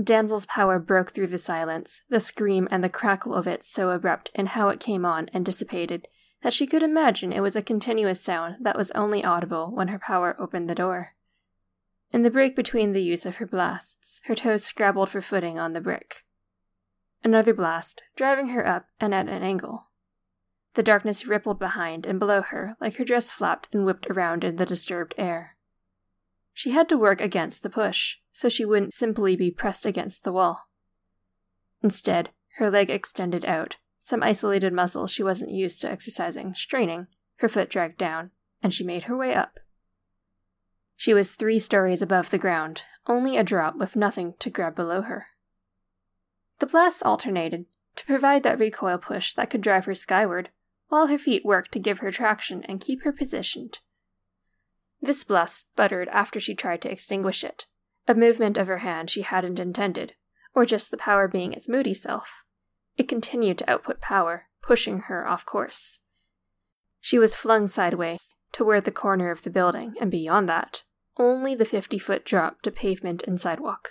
Damsel's power broke through the silence, the scream and the crackle of it so abrupt in how it came on and dissipated that she could imagine it was a continuous sound that was only audible when her power opened the door. In the break between the use of her blasts, her toes scrabbled for footing on the brick. Another blast, driving her up and at an angle. The darkness rippled behind and below her like her dress flapped and whipped around in the disturbed air. She had to work against the push, so she wouldn't simply be pressed against the wall. Instead, her leg extended out, some isolated muscle she wasn't used to exercising straining, her foot dragged down, and she made her way up. She was 3 stories above the ground, only a drop with nothing to grab below her. The blasts alternated to provide that recoil push that could drive her skyward, while her feet worked to give her traction and keep her positioned. This blast sputtered after she tried to extinguish it, a movement of her hand she hadn't intended, or just the power being its moody self. It continued to output power, pushing her off course. She was flung sideways, toward the corner of the building, and beyond that, only the 50-foot drop to pavement and sidewalk.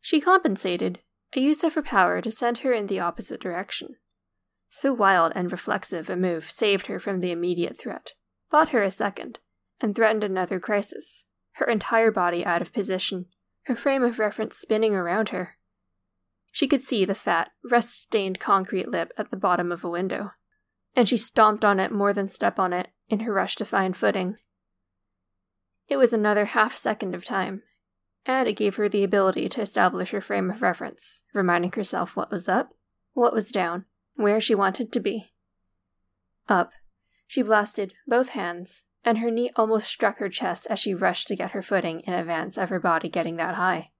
She compensated, a use of her power to send her in the opposite direction. So wild and reflexive a move saved her from the immediate threat, bought her a second, and threatened another crisis, her entire body out of position, her frame of reference spinning around her. She could see the fat, rust-stained concrete lip at the bottom of a window, and she stomped on it more than stepped on it in her rush to find footing. It was another half-second of time, and it gave her the ability to establish her frame of reference, reminding herself what was up, what was down, where she wanted to be. Up, she blasted both hands, and her knee almost struck her chest as she rushed to get her footing in advance of her body getting that high.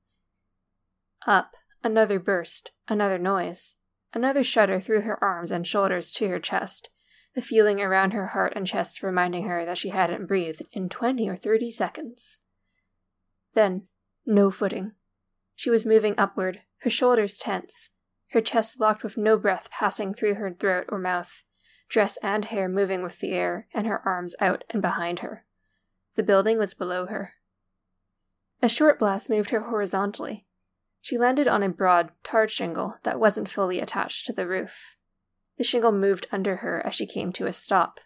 Up, another burst, another noise, another shudder through her arms and shoulders to her chest, the feeling around her heart and chest reminding her that she hadn't breathed in 20 or 30 seconds. Then, no footing. She was moving upward, her shoulders tense, her chest blocked with no breath passing through her throat or mouth, dress and hair moving with the air, and her arms out and behind her. The building was below her. A short blast moved her horizontally. She landed on a broad, tarred shingle that wasn't fully attached to the roof. The shingle moved under her as she came to a stop.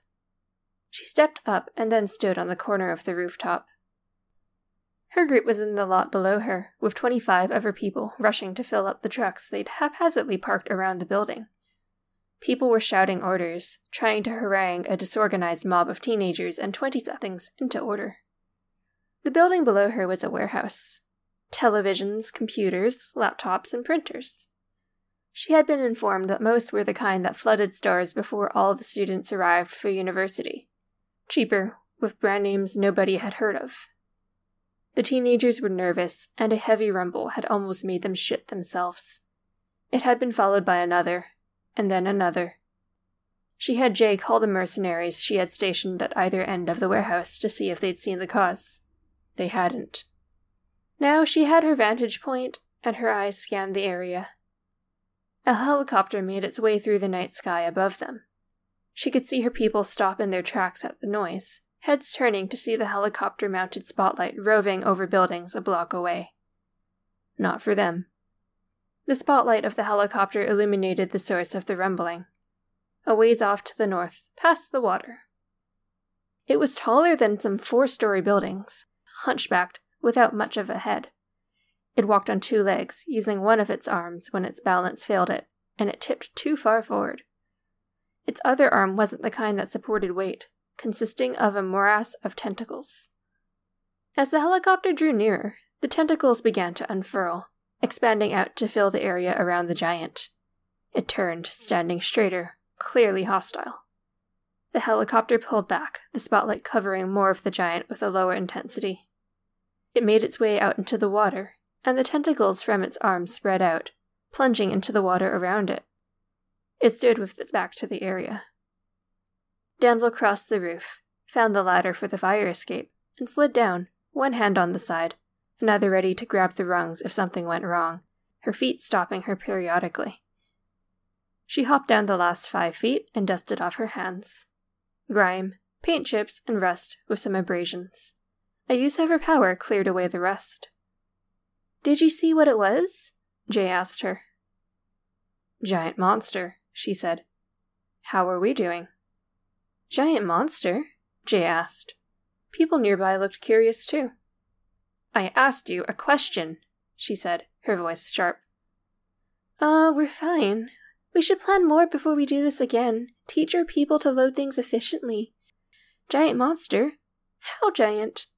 She stepped up and then stood on the corner of the rooftop. Her group was in the lot below her, with 25 other people rushing to fill up the trucks they'd haphazardly parked around the building. People were shouting orders, trying to harangue a disorganized mob of teenagers and 20-somethings into order. The building below her was a warehouse. Televisions, computers, laptops, and printers. She had been informed that most were the kind that flooded stores before all the students arrived for university. Cheaper, with brand names nobody had heard of. The teenagers were nervous, and a heavy rumble had almost made them shit themselves. It had been followed by another, and then another. She had Jay call the mercenaries she had stationed at either end of the warehouse to see if they'd seen the cause. They hadn't. Now she had her vantage point, and her eyes scanned the area. A helicopter made its way through the night sky above them. She could see her people stop in their tracks at the noise, heads turning to see the helicopter-mounted spotlight roving over buildings a block away. Not for them. The spotlight of the helicopter illuminated the source of the rumbling, a ways off to the north, past the water. It was taller than some 4-story buildings, hunchbacked, without much of a head. It walked on 2 legs, using one of its arms when its balance failed it, and it tipped too far forward. Its other arm wasn't the kind that supported weight, consisting of a morass of tentacles. As the helicopter drew nearer, the tentacles began to unfurl, expanding out to fill the area around the giant. It turned, standing straighter, clearly hostile. The helicopter pulled back, the spotlight covering more of the giant with a lower intensity. It made its way out into the water, and the tentacles from its arms spread out, plunging into the water around it. It stood with its back to the area. Damsel crossed the roof, found the ladder for the fire escape, and slid down, one hand on the side, another ready to grab the rungs if something went wrong, her feet stopping her periodically. She hopped down the last 5 feet and dusted off her hands. Grime, paint chips, and rust with some abrasions. A use of her power cleared away the rust. "Did you see what it was?" Jay asked her. "Giant monster," she said. "How are we doing?" "Giant monster?" Jay asked. People nearby looked curious too. "I asked you a question," she said, her voice sharp. We're fine. We should plan more before we do this again. Teach our people to load things efficiently. Giant monster? How giant?"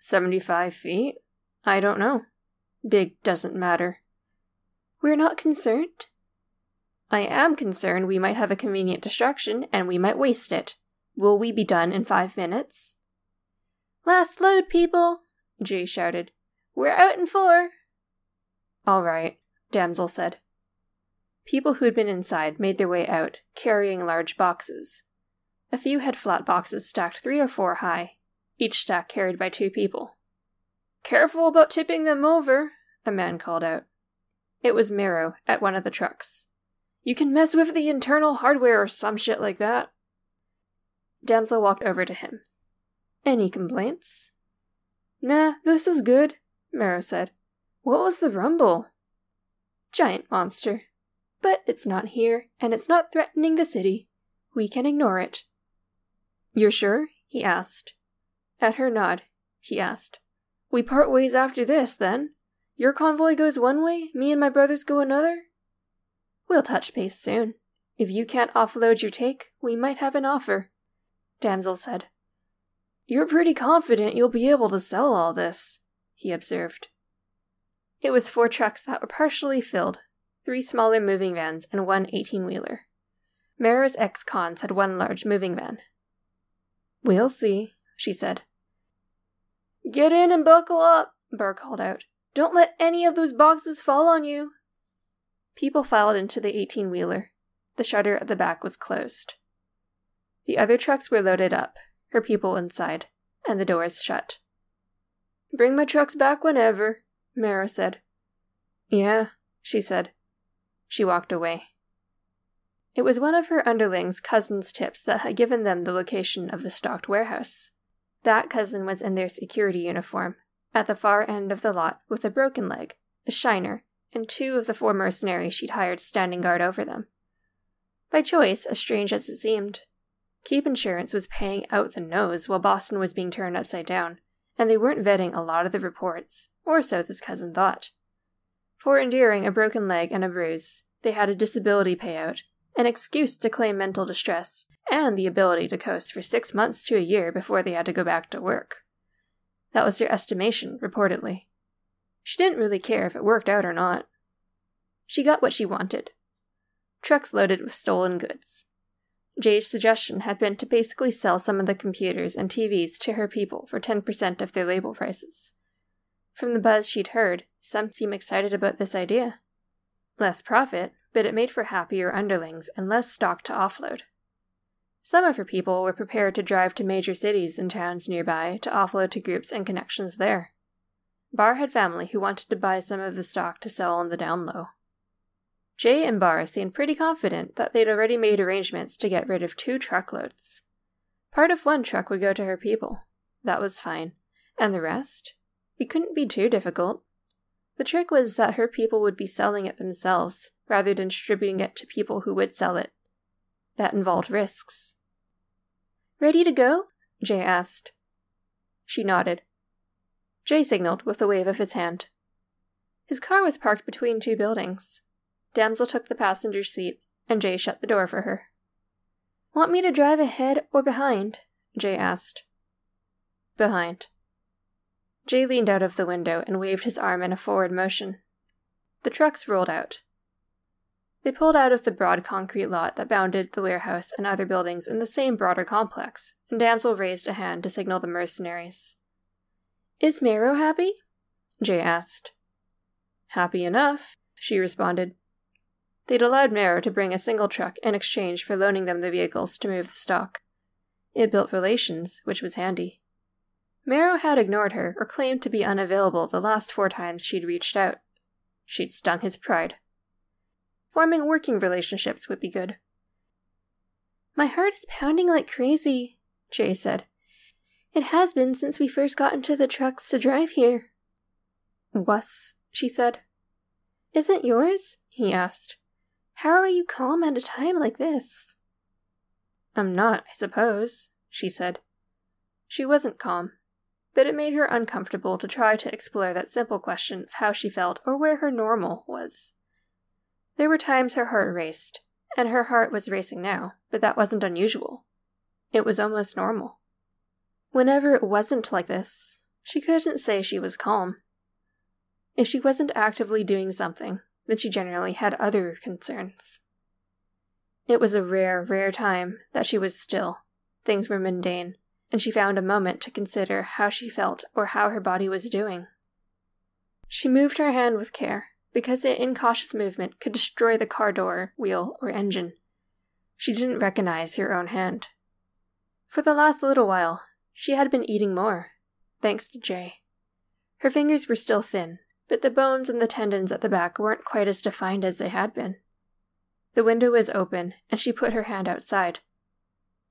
75 feet? I don't know. Big doesn't matter." "We're not concerned?" "I am concerned we might have a convenient distraction, and we might waste it. Will we be done in 5 minutes?" "Last load, people!" Jay shouted. "We're out in 4!" "All right," Damsel said. People who'd been inside made their way out, carrying large boxes. A few had flat boxes stacked 3 or 4 high, each stack carried by 2 people. "Careful about tipping them over," a man called out. It was Mero at one of the trucks. "You can mess with the internal hardware or some shit like that." Damsel walked over to him. "Any complaints?" "Nah, this is good," Mero said. "What was the rumble?" "Giant monster. But it's not here, and it's not threatening the city. We can ignore it." "You're sure?" he asked. At her nod, he asked, "We part ways after this, then? Your convoy goes one way, me and my brothers go another?" "We'll touch base soon. If you can't offload your take, we might have an offer," Damsel said. "You're pretty confident you'll be able to sell all this," he observed. It was 4 trucks that were partially filled, 3 smaller moving vans and 1 18-wheeler. Mara's ex-cons had 1 large moving van. "We'll see," she said. "Get in and buckle up," Barr called out. "Don't let any of those boxes fall on you." People filed into the 18-wheeler. The shutter at the back was closed. The other trucks were loaded up, her people inside, and the doors shut. "Bring my trucks back whenever," Mero said. "Yeah," she said. She walked away. It was one of her underlings' cousin's tips that had given them the location of the stocked warehouse. That cousin was in their security uniform, at the far end of the lot with a broken leg, a shiner, and 2 of the 4 mercenaries she'd hired standing guard over them. By choice, as strange as it seemed. Keep Insurance was paying out the nose while Boston was being turned upside down, and they weren't vetting a lot of the reports, or so this cousin thought. For enduring a broken leg and a bruise, they had a disability payout, an excuse to claim mental distress, and the ability to coast for 6 months to a year before they had to go back to work. That was their estimation, reportedly. She didn't really care if it worked out or not. She got what she wanted. Trucks loaded with stolen goods. Jay's suggestion had been to basically sell some of the computers and TVs to her people for 10% of their label prices. From the buzz she'd heard, some seemed excited about this idea. Less profit, but it made for happier underlings and less stock to offload. Some of her people were prepared to drive to major cities and towns nearby to offload to groups and connections there. Barr had family who wanted to buy some of the stock to sell on the down low. Jay and Barr seemed pretty confident that they'd already made arrangements to get rid of 2 truckloads. Part of 1 truck would go to her people. That was fine. And the rest? It couldn't be too difficult. The trick was that her people would be selling it themselves, rather than distributing it to people who would sell it. That involved risks. "Ready to go?" Jay asked. She nodded. Jay signaled with a wave of his hand. His car was parked between 2 buildings. Damsel took the passenger seat, and Jay shut the door for her. "Want me to drive ahead or behind?" Jay asked. "Behind." Jay leaned out of the window and waved his arm in a forward motion. The trucks rolled out. They pulled out of the broad concrete lot that bounded the warehouse and other buildings in the same broader complex, and Damsel raised a hand to signal the mercenaries. "Is Mero happy?" Jay asked. Happy enough, she responded. They'd allowed Mero to bring a single truck in exchange for loaning them the vehicles to move the stock. It built relations, which was handy. Mero had ignored her or claimed to be unavailable the last 4 times she'd reached out. She'd stung his pride. Forming working relationships would be good. My heart is pounding like crazy, Jay said. It has been since we first got into the trucks to drive here. Wuss, she said. Isn't yours? He asked. How are you calm at a time like this? I'm not, I suppose, she said. She wasn't calm, but it made her uncomfortable to try to explore that simple question of how she felt or where her normal was. There were times her heart raced, and her heart was racing now, but that wasn't unusual. It was almost normal. Whenever it wasn't like this, she couldn't say she was calm. If she wasn't actively doing something, then she generally had other concerns. It was a rare, rare time that she was still. Things were mundane, and she found a moment to consider how she felt or how her body was doing. She moved her hand with care, because an incautious movement could destroy the car door, wheel, or engine. She didn't recognize her own hand. For the last little while, she had been eating more, thanks to Jay. Her fingers were still thin, but the bones and the tendons at the back weren't quite as defined as they had been. The window was open, and she put her hand outside.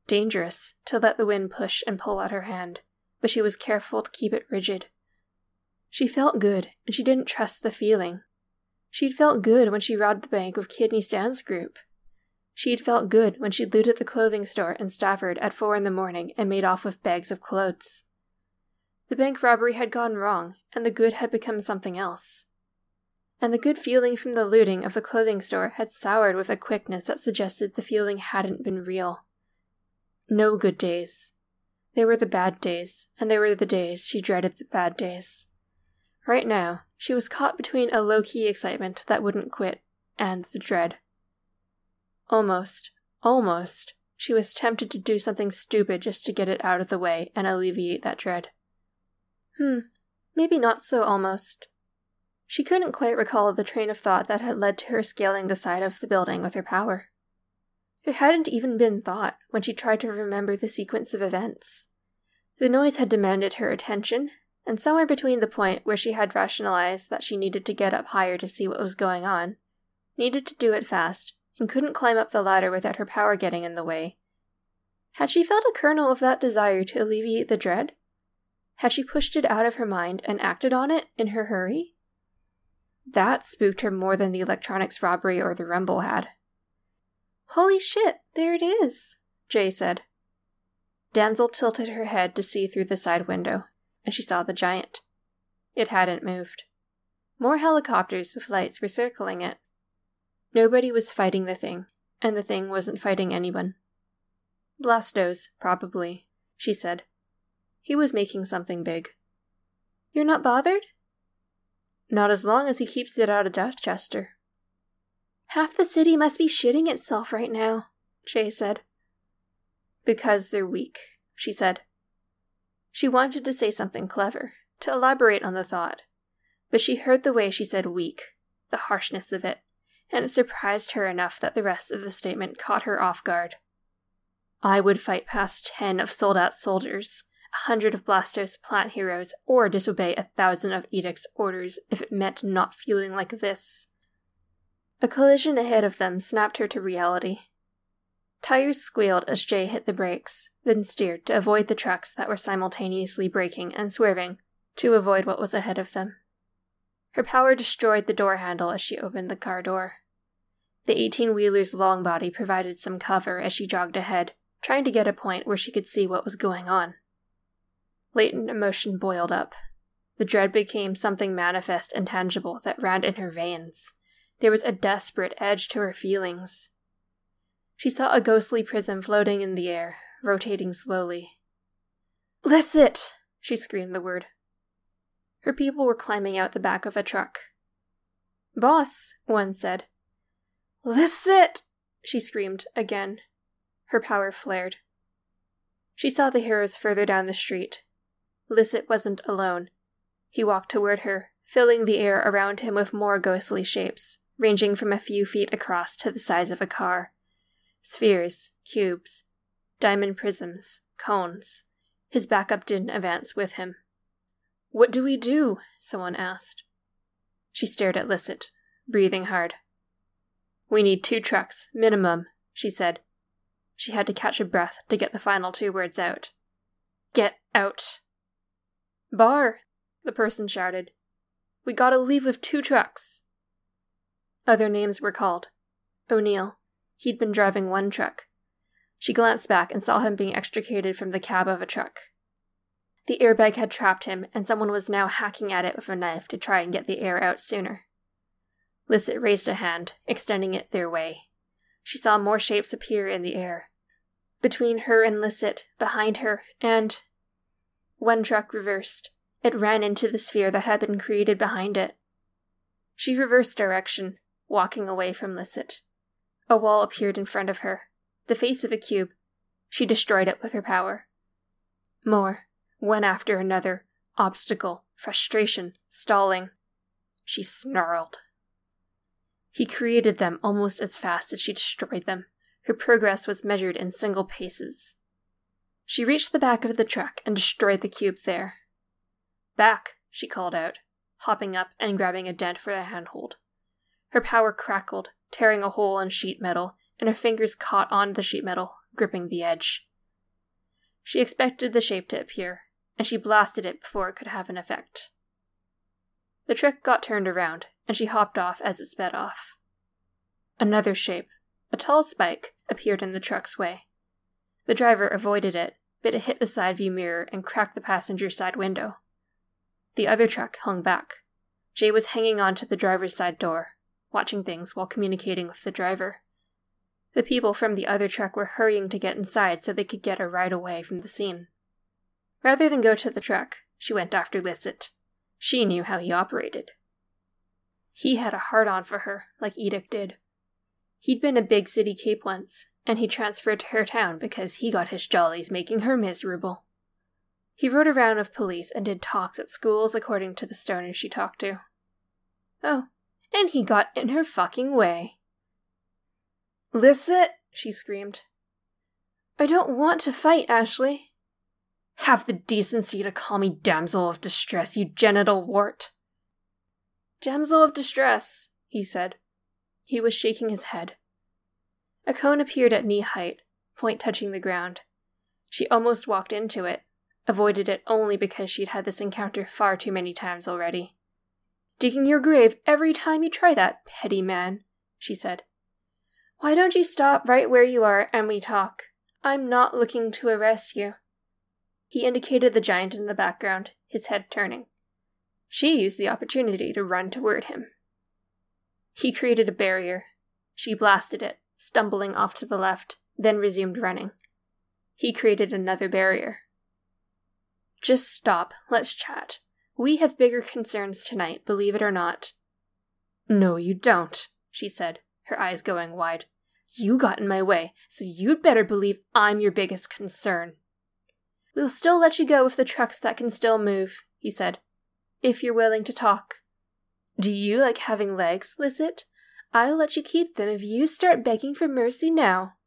Dangerous to let the wind push and pull at her hand, but she was careful to keep it rigid. She felt good, and she didn't trust the feeling. She'd felt good when she robbed the bank with Kidney Stan's group. She'd felt good when she looted the clothing store in Stafford at 4 a.m. and made off with bags of clothes. The bank robbery had gone wrong, and the good had become something else. And the good feeling from the looting of the clothing store had soured with a quickness that suggested the feeling hadn't been real. No good days. There were the bad days, and there were the days she dreaded the bad days. Right now, she was caught between a low-key excitement that wouldn't quit, and the dread. Almost, she was tempted to do something stupid just to get it out of the way and alleviate that dread. Maybe not so almost. She couldn't quite recall the train of thought that had led to her scaling the side of the building with her power. There hadn't even been thought when she tried to remember the sequence of events. The noise had demanded her attention, and somewhere between the point where she had rationalized that she needed to get up higher to see what was going on, needed to do it fast, and couldn't climb up the ladder without her power getting in the way. Had she felt a kernel of that desire to alleviate the dread? Had she pushed it out of her mind and acted on it in her hurry? That spooked her more than the electronics robbery or the rumble had. Holy shit, there it is, Jay said. Damsel tilted her head to see through the side window, and she saw the giant. It hadn't moved. More helicopters with lights were circling it. Nobody was fighting the thing, and the thing wasn't fighting anyone. Blastos, probably, she said. He was making something big. You're not bothered? Not as long as he keeps it out of Dachchester. Half the city must be shitting itself right now, Jay said. Because they're weak, she said. She wanted to say something clever, to elaborate on the thought, but she heard the way she said weak, the harshness of it, and it surprised her enough that the rest of the statement caught her off guard. I would fight past 10 of sold-out soldiers, 100 of Blasto's plant heroes, or disobey 1,000 of Edict's orders if it meant not feeling like this. A collision ahead of them snapped her to reality. Tires squealed as Jay hit the brakes, then steered to avoid the trucks that were simultaneously braking and swerving to avoid what was ahead of them. Her power destroyed the door handle as she opened the car door. The 18-wheeler's long body provided some cover as she jogged ahead, trying to get a point where she could see what was going on. Latent emotion boiled up. The dread became something manifest and tangible that ran in her veins. There was a desperate edge to her feelings. She saw a ghostly prism floating in the air, rotating slowly. Lisset! She screamed the word. Her people were climbing out the back of a truck. Boss, one said. Lisset! She screamed again. Her power flared. She saw the heroes further down the street. Lisset wasn't alone. He walked toward her, filling the air around him with more ghostly shapes, ranging from a few feet across to the size of a car. Spheres, cubes, diamond prisms, cones. His backup didn't advance with him. "What do we do?" someone asked. She stared at Lisset, breathing hard. "We need 2 trucks, minimum," she said. She had to catch her breath to get the final 2 words out. "Get out." "Barr," the person shouted. "We gotta leave with 2 trucks. Other names were called. O'Neill. He'd been driving 1 truck. She glanced back and saw him being extricated from the cab of a truck. The airbag had trapped him, and someone was now hacking at it with a knife to try and get the air out sooner. Lisset raised a hand, extending it their way. She saw more shapes appear in the air. Between her and Lisset, behind her, and... 1 truck reversed. It ran into the sphere that had been created behind it. She reversed direction, walking away from Lisset. A wall appeared in front of her, the face of a cube. She destroyed it with her power. More, one after another, obstacle, frustration, stalling. She snarled. He created them almost as fast as she destroyed them. Her progress was measured in single paces. She reached the back of the truck and destroyed the cube there. "Back," she called out, hopping up and grabbing a dent for a handhold. Her power crackled, tearing a hole in sheet metal, and her fingers caught on the sheet metal, gripping the edge. She expected the shape to appear, and she blasted it before it could have an effect. The truck got turned around, and she hopped off as it sped off. Another shape, a tall spike, appeared in the truck's way. The driver avoided it, but it hit the side view mirror and cracked the passenger's side window. The other truck hung back. Jay was hanging on to the driver's side door, watching things while communicating with the driver. The people from the other truck were hurrying to get inside so they could get a ride away from the scene. Rather than go to the truck, she went after Lisset. She knew how he operated. He had a hard-on for her, like Edict did. He'd been a big city cape once, and he transferred to her town because he got his jollies making her miserable. He rode around with police and did talks at schools according to the stoners she talked to. Oh, and he got in her fucking way. "Lisset," she screamed. "I don't want to fight, Ashley." "Have the decency to call me Damsel of Distress, you genital wart." "Damsel of Distress," he said. He was shaking his head. A cone appeared at knee height, point touching the ground. She almost walked into it, avoided it only because she'd had this encounter far too many times already. "Digging your grave every time you try that, petty man," she said. "Why don't you stop right where you are and we talk? I'm not looking to arrest you." He indicated the giant in the background, his head turning. She used the opportunity to run toward him. He created a barrier. She blasted it, stumbling off to the left, then resumed running. He created another barrier. "Just stop. Let's chat. We have bigger concerns tonight, believe it or not." "No, you don't," she said, her eyes going wide. "You got in my way, so you'd better believe I'm your biggest concern." "We'll still let you go with the trucks that can still move," he said, "if you're willing to talk." "Do you like having legs, Lisset? I'll let you keep them if you start begging for mercy now."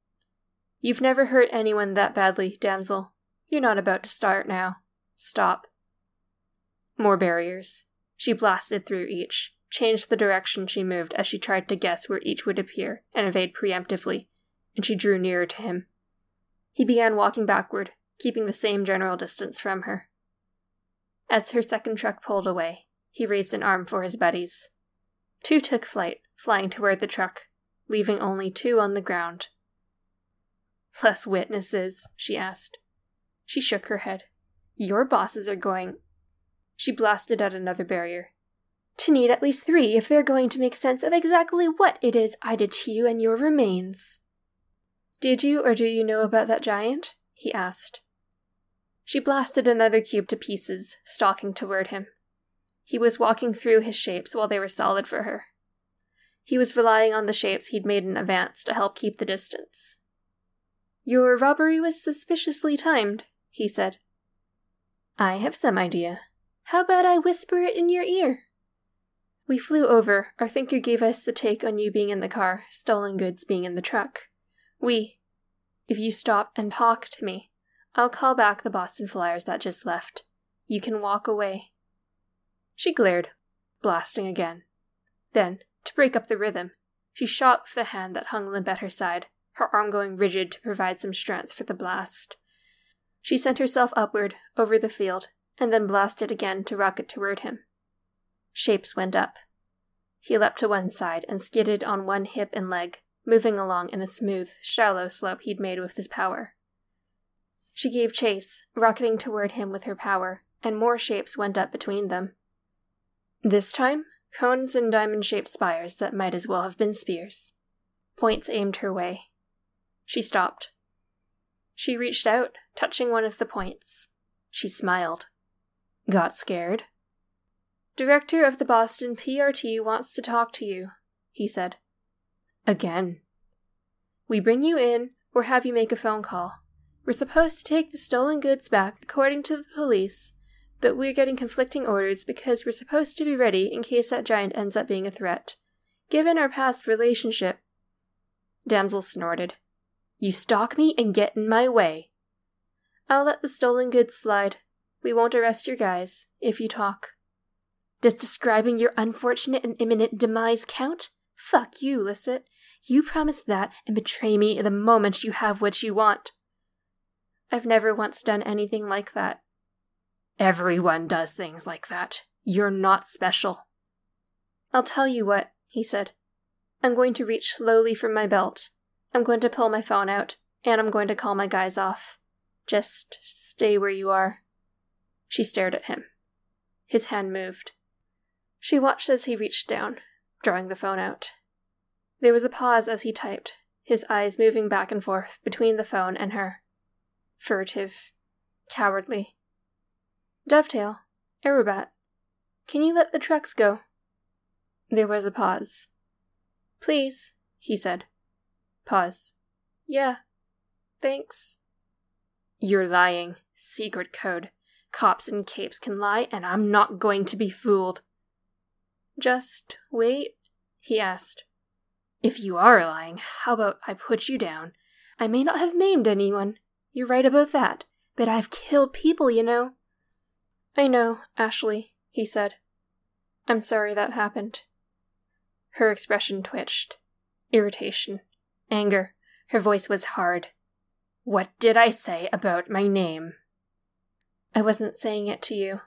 "You've never hurt anyone that badly, damsel. You're not about to start now. Stop." More barriers. She blasted through each, changed the direction she moved as she tried to guess where each would appear and evade preemptively, and she drew nearer to him. He began walking backward, keeping the same general distance from her. As her second truck pulled away, he raised an arm for his buddies. 2 took flight, flying toward the truck, leaving only 2 on the ground. "Less witnesses?" she asked. She shook her head. "Your bosses are going..." She blasted at another barrier. "To need at least 3 if they're going to make sense of exactly what it is I did to you and your remains." "Did you or do you know about that giant?" he asked. She blasted another cube to pieces, stalking toward him. He was walking through his shapes while they were solid for her. He was relying on the shapes he'd made in advance to help keep the distance. "Your robbery was suspiciously timed," he said. "I have some idea. How about I whisper it in your ear?" We flew over. Our thinker gave us the take on you being in the car, stolen goods being in the truck. If you stop and talk to me, I'll call back the Boston Flyers that just left. You can walk away. She glared, blasting again. Then, to break up the rhythm, she shot with the hand that hung limp at her side, her arm going rigid to provide some strength for the blast. She sent herself upward, over the field, and then blasted again to rocket toward him. Shapes went up. He leapt to one side and skidded on one hip and leg, moving along in a smooth, shallow slope he'd made with his power. She gave chase, rocketing toward him with her power, and more shapes went up between them. This time, cones and diamond-shaped spires that might as well have been spears. Points aimed her way. She stopped. She reached out, touching one of the points. She smiled. Got scared? Director of the Boston PRT wants to talk to you, he said. Again. We bring you in, or have you make a phone call. We're supposed to take the stolen goods back according to the police, but we're getting conflicting orders because we're supposed to be ready in case that giant ends up being a threat. Given our past relationship... Damsel snorted. You stalk me and get in my way. I'll let the stolen goods slide. We won't arrest your guys, if you talk. Does describing your unfortunate and imminent demise count? Fuck you, Lisset. You promise that and betray me the moment you have what you want. I've never once done anything like that. Everyone does things like that. You're not special. I'll tell you what, he said. I'm going to reach slowly for my belt. I'm going to pull my phone out, and I'm going to call my guys off. Just stay where you are. She stared at him. His hand moved. She watched as he reached down, drawing the phone out. There was a pause as he typed, his eyes moving back and forth between the phone and her. Furtive. Cowardly. Dovetail. Aerobat. Can you let the trucks go? There was a pause. Please, he said. Pause. Yeah. Thanks. You're lying. Secret code. Cops in capes can lie, and I'm not going to be fooled. Just wait, he asked. If you are lying, how about I put you down? I may not have maimed anyone. You're right about that, but I've killed people, you know. I know, Ashley, he said. I'm sorry that happened. Her expression twitched. Irritation. Anger. Her voice was hard. What did I say about my name? I wasn't saying it to you,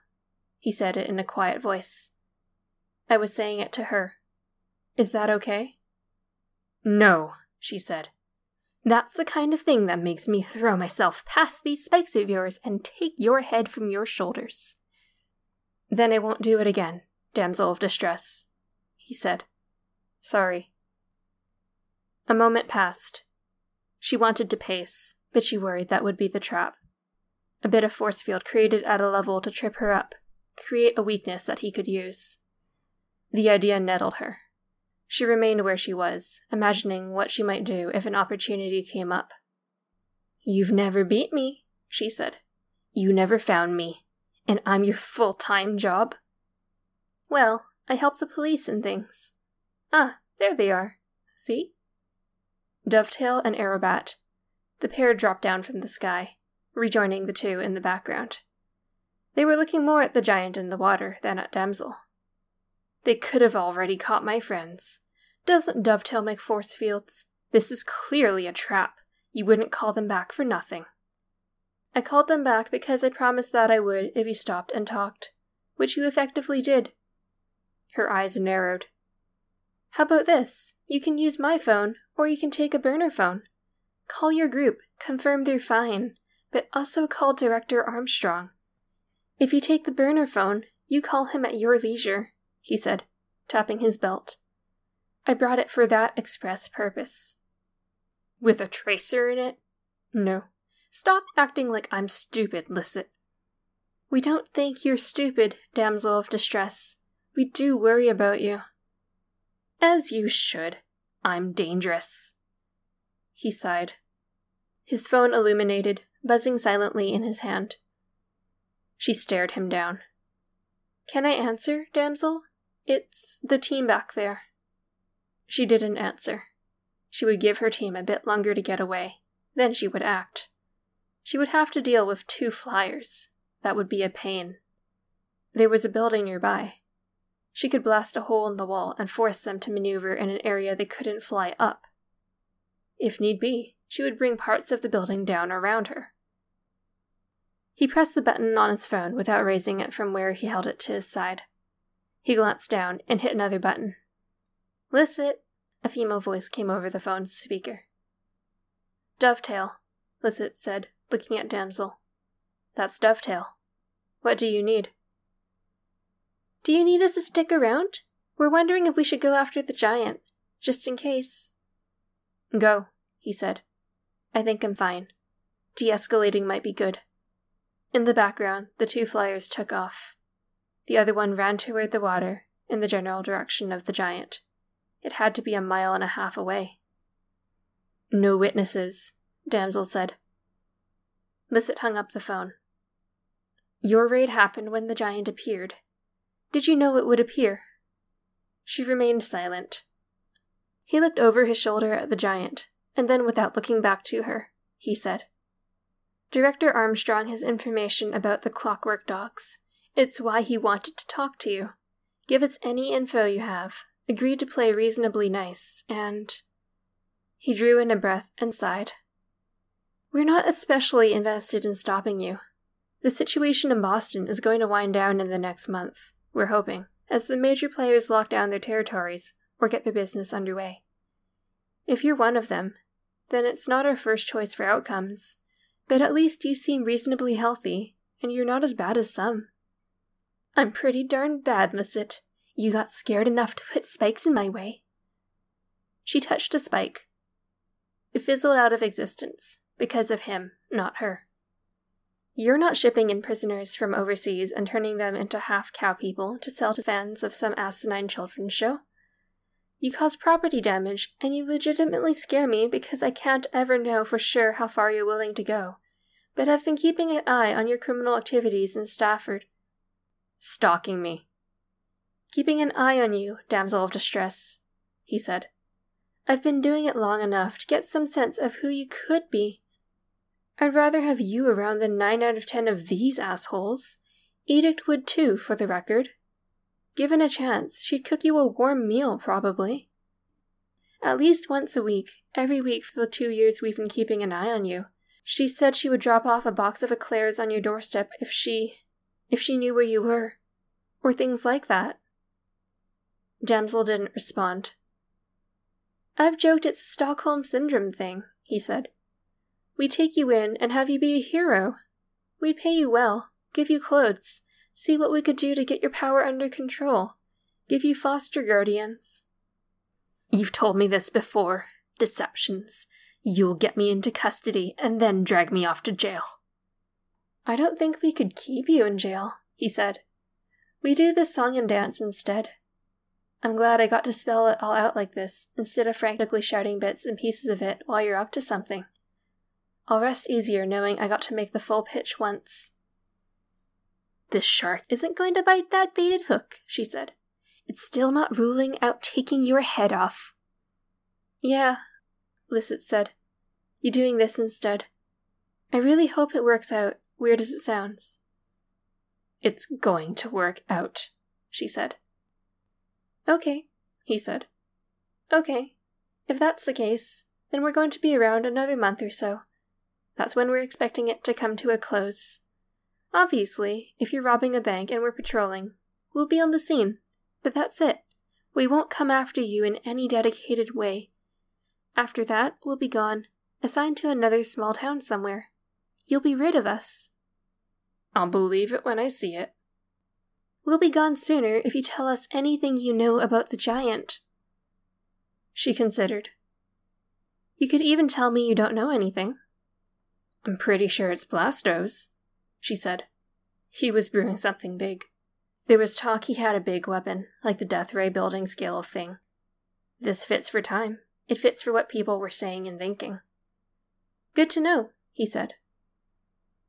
he said it in a quiet voice. I was saying it to her. Is that okay? No, she said. That's the kind of thing that makes me throw myself past these spikes of yours and take your head from your shoulders. Then I won't do it again, damsel of distress, he said. Sorry. A moment passed. She wanted to pace, but she worried that would be the trap. A bit of force field created at a level to trip her up, create a weakness that he could use. The idea nettled her. She remained where she was, imagining what she might do if an opportunity came up. You've never beat me, she said. You never found me, and I'm your full-time job. Well, I help the police and things. Ah, there they are. See? Dovetail and Aerobat. The pair dropped down from the sky, rejoining the two in the background. They were looking more at the giant in the water than at Damsel. They could have already caught my friends. Doesn't Dovetail make force fields? This is clearly a trap. You wouldn't call them back for nothing. I called them back because I promised that I would if you stopped and talked, which you effectively did. Her eyes narrowed. How about this? You can use my phone, or you can take a burner phone. Call your group, confirm they're fine, but also call Director Armstrong. If you take the burner phone, you call him at your leisure, he said, tapping his belt. I brought it for that express purpose. With a tracer in it? No. Stop acting like I'm stupid, Lisset. We don't think you're stupid, damsel of distress. We do worry about you. As you should. I'm dangerous. He sighed. His phone illuminated, buzzing silently in his hand. She stared him down. Can I answer, damsel? It's the team back there. She didn't answer. She would give her team a bit longer to get away. Then she would act. She would have to deal with 2 flyers. That would be a pain. There was a building nearby. She could blast a hole in the wall and force them to maneuver in an area they couldn't fly up. If need be, she would bring parts of the building down around her. He pressed the button on his phone without raising it from where he held it to his side. He glanced down and hit another button. Lisset, a female voice came over the phone's speaker. Dovetail, Lisset said, looking at Damsel. That's Dovetail. What do you need? Do you need us to stick around? We're wondering if we should go after the giant, just in case. Go, he said. I think I'm fine. De-escalating might be good. In the background, the 2 flyers took off. The other one ran toward the water, in the general direction of the giant. It had to be a mile and a half away. No witnesses, Damsel said. Lisset hung up the phone. Your raid happened when the giant appeared. Did you know it would appear? She remained silent. He looked over his shoulder at the giant, and then without looking back to her, he said, Director Armstrong has information about the clockwork dogs. It's why he wanted to talk to you. Give us any info you have. Agree to play reasonably nice, and... He drew in a breath and sighed. We're not especially invested in stopping you. The situation in Boston is going to wind down in the next month, we're hoping, as the major players lock down their territories or get their business underway. If you're one of them, then it's not our first choice for outcomes, but at least you seem reasonably healthy, and you're not as bad as some. I'm pretty darn bad, Lisset. You got scared enough to put spikes in my way. She touched a spike. It fizzled out of existence, because of him, not her. You're not shipping in prisoners from overseas and turning them into half-cow people to sell to fans of some asinine children's show. You cause property damage, and you legitimately scare me because I can't ever know for sure how far you're willing to go. But I've been keeping an eye on your criminal activities in Stafford. Stalking me. Keeping an eye on you, damsel of distress, he said. I've been doing it long enough to get some sense of who you could be. I'd rather have you around than 9 out of 10 of these assholes. Edict would too, for the record. Given a chance, she'd cook you a warm meal, probably. At least once a week, every week for the 2 years we've been keeping an eye on you. She said she would drop off a box of eclairs on your doorstep if she knew where you were, or things like that. Damsel didn't respond. I've joked it's a Stockholm Syndrome thing, he said. We take you in and have you be a hero. We'd pay you well, give you clothes, see what we could do to get your power under control, give you foster guardians. You've told me this before. Deceptions. You'll get me into custody and then drag me off to jail. I don't think we could keep you in jail, he said. We do this song and dance instead. I'm glad I got to spell it all out like this, instead of frantically shouting bits and pieces of it while you're up to something. I'll rest easier knowing I got to make the full pitch once. This shark isn't going to bite that baited hook, she said. It's still not ruling out taking your head off. Yeah, Lisset said. You're doing this instead. I really hope it works out, weird as it sounds. It's going to work out, she said. Okay, he said. Okay, if that's the case, then we're going to be around another month or so. That's when we're expecting it to come to a close. Obviously, if you're robbing a bank and we're patrolling, we'll be on the scene, but that's it. We won't come after you in any dedicated way. After that, we'll be gone, assigned to another small town somewhere. You'll be rid of us. I'll believe it when I see it. We'll be gone sooner if you tell us anything you know about the giant. She considered. You could even tell me you don't know anything. I'm pretty sure it's Blasto's, she said. He was brewing something big. There was talk he had a big weapon, like the death ray building scale of thing. This fits for time. It fits for what people were saying and thinking. Good to know, he said.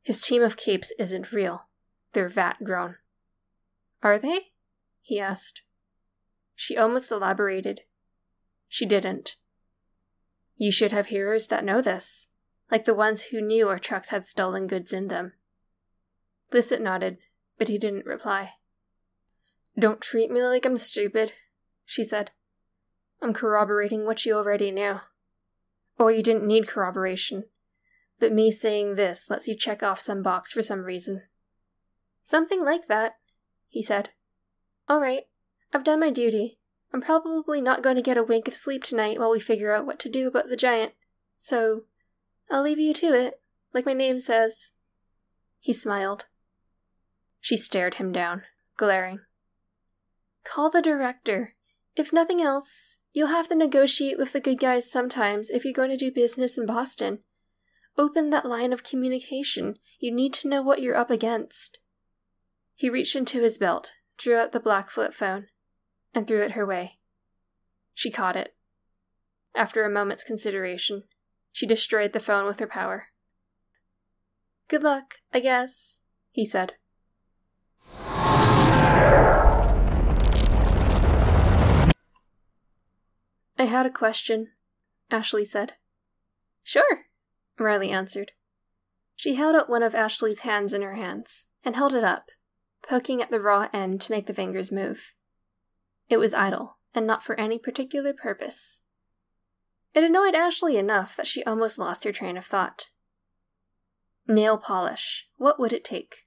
His team of capes isn't real. They're vat-grown. Are they? He asked. She almost elaborated. She didn't. You should have hearers that know this, like the ones who knew our trucks had stolen goods in them. Lisset nodded, but he didn't reply. Don't treat me like I'm stupid, she said. I'm corroborating what you already know. Or you didn't need corroboration, but me saying this lets you check off some box for some reason. Something like that, he said. All right, I've done my duty. I'm probably not going to get a wink of sleep tonight while we figure out what to do about the giant, so I'll leave you to it, like my name says. He smiled. She stared him down, glaring. Call the director. If nothing else, you'll have to negotiate with the good guys sometimes if you're going to do business in Boston. Open that line of communication. You need to know what you're up against. He reached into his belt, drew out the black flip phone, and threw it her way. She caught it. After a moment's consideration, she destroyed the phone with her power. Good luck, I guess, he said. I had a question, Ashley said. Sure, Riley answered. She held out one of Ashley's hands in her hands, and held it up, poking at the raw end to make the fingers move. It was idle, and not for any particular purpose. It annoyed Ashley enough that she almost lost her train of thought. Nail polish. What would it take?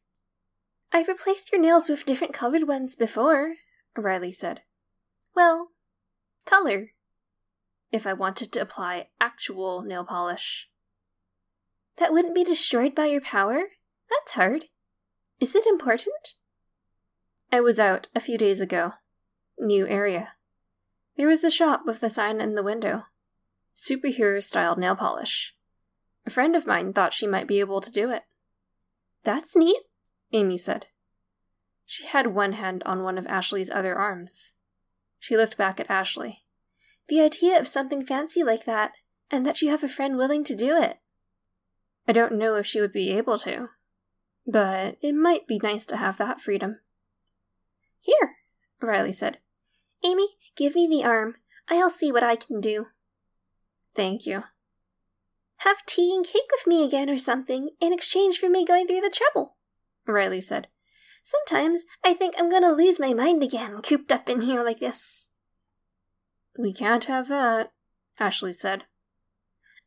I've replaced your nails with different colored ones before, Riley said. Well, color. If I wanted to apply actual nail polish. That wouldn't be destroyed by your power? That's hard. Is it important? I was out a few days ago. New area. There was a shop with a sign in the window. Superhero-styled nail polish. A friend of mine thought she might be able to do it. That's neat, Amy said. She had one hand on one of Ashley's other arms. She looked back at Ashley. The idea of something fancy like that, and that you have a friend willing to do it. I don't know if she would be able to, but it might be nice to have that freedom. Here, Riley said. Amy, give me the arm. I'll see what I can do. Thank you. Have tea and cake with me again or something in exchange for me going through the trouble, Riley said. Sometimes I think I'm going to lose my mind again, cooped up in here like this. We can't have that, Ashley said.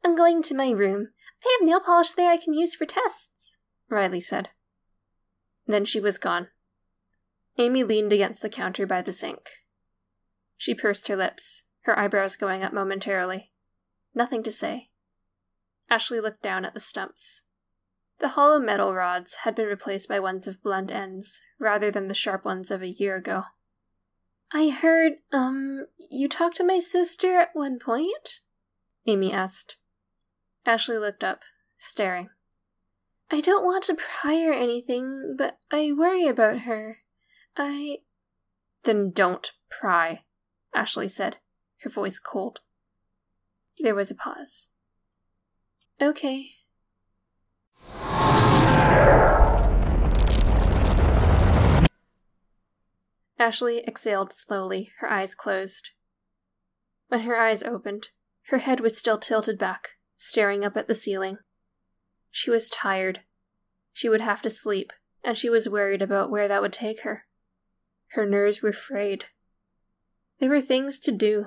I'm going to my room. I have nail polish there I can use for tests, Riley said. Then she was gone. Amy leaned against the counter by the sink. She pursed her lips, her eyebrows going up momentarily. Nothing to say. Ashley looked down at the stumps. The hollow metal rods had been replaced by ones of blunt ends, rather than the sharp ones of a year ago. I heard, you talked to my sister at one point? Amy asked. Ashley looked up, staring. I don't want to pry or anything, but I worry about her. Then don't pry, Ashley said, her voice cold. There was a pause. Okay. Ashley exhaled slowly, her eyes closed. When her eyes opened, her head was still tilted back, staring up at the ceiling. She was tired. She would have to sleep, and she was worried about where that would take her. Her nerves were frayed. There were things to do.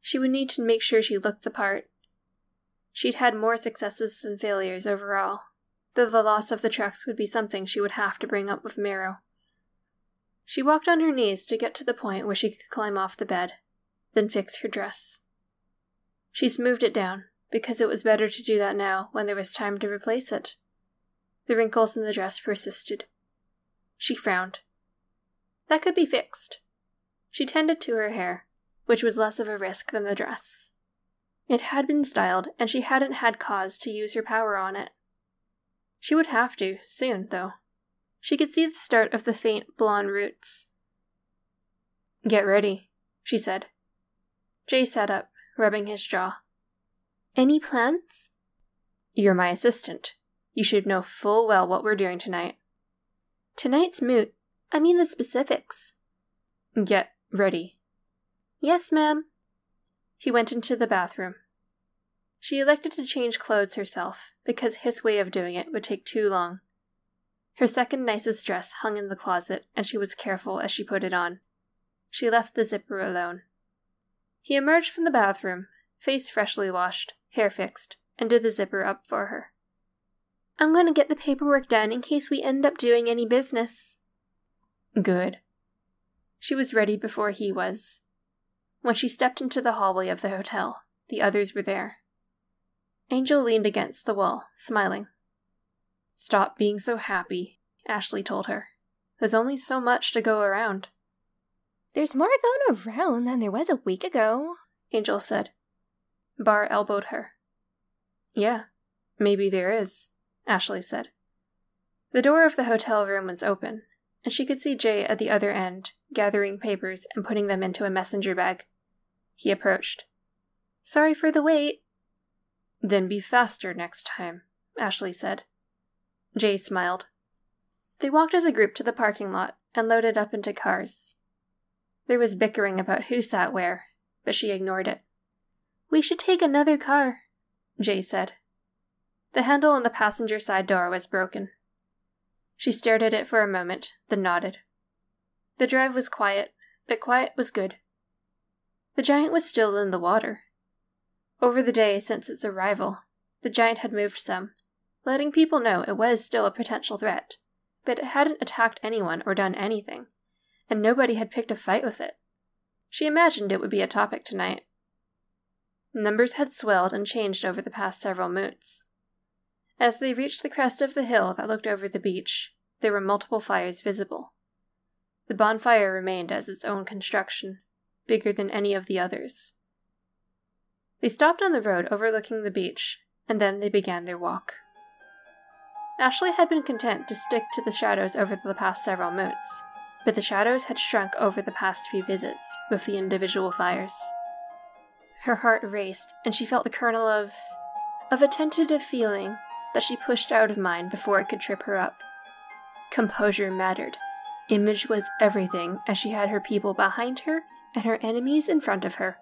She would need to make sure she looked the part. She'd had more successes than failures overall, though the loss of the trucks would be something she would have to bring up with Mero. She walked on her knees to get to the point where she could climb off the bed, then fix her dress. She smoothed it down, because it was better to do that now when there was time to replace it. The wrinkles in the dress persisted. She frowned. That could be fixed. She tended to her hair, which was less of a risk than the dress. It had been styled, and she hadn't had cause to use her power on it. She would have to, soon, though. She could see the start of the faint blonde roots. Get ready, she said. Jay sat up, rubbing his jaw. Any plans? You're my assistant. You should know full well what we're doing tonight. Tonight's moot. I mean the specifics. Get ready. Yes, ma'am. He went into the bathroom. She elected to change clothes herself, because his way of doing it would take too long. Her second nicest dress hung in the closet, and she was careful as she put it on. She left the zipper alone. He emerged from the bathroom, face freshly washed, hair fixed, and did the zipper up for her. I'm going to get the paperwork done in case we end up doing any business. Good. She was ready before he was. When she stepped into the hallway of the hotel, the others were there. Angel leaned against the wall, smiling. Stop being so happy, Ashley told her. There's only so much to go around. There's more going around than there was a week ago, Angel said. Barr elbowed her. Yeah, maybe there is, Ashley said. The door of the hotel room was open, and she could see Jay at the other end, gathering papers and putting them into a messenger bag. He approached. Sorry for the wait. Then be faster next time, Ashley said. Jay smiled. They walked as a group to the parking lot and loaded up into cars. There was bickering about who sat where, but she ignored it. We should take another car, Jay said. The handle on the passenger side door was broken. She stared at it for a moment, then nodded. The drive was quiet, but quiet was good. The giant was still in the water. Over the day since its arrival, the giant had moved some, letting people know it was still a potential threat, but it hadn't attacked anyone or done anything, and nobody had picked a fight with it. She imagined it would be a topic tonight. Numbers had swelled and changed over the past several moots. As they reached the crest of the hill that looked over the beach, there were multiple fires visible. The bonfire remained as its own construction, bigger than any of the others. They stopped on the road overlooking the beach, and then they began their walk. Ashley had been content to stick to the shadows over the past several moots, but the shadows had shrunk over the past few visits with the individual fires. Her heart raced, and she felt the kernel of a tentative feeling that she pushed out of mind before it could trip her up. Composure mattered. Image was everything, as she had her people behind her and her enemies in front of her.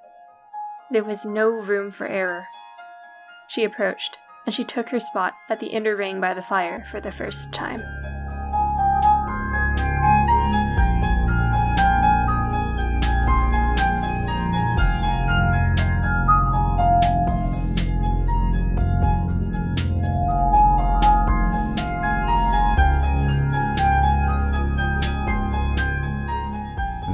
There was no room for error. She approached, and she took her spot at the inner ring by the fire for the first time.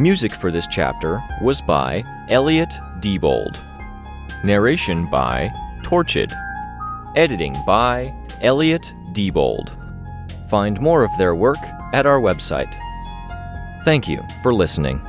Music for this chapter was by Elliot Diebold. Narration by Torchid. Editing by Elliot Diebold. Find more of their work at our website. Thank you for listening.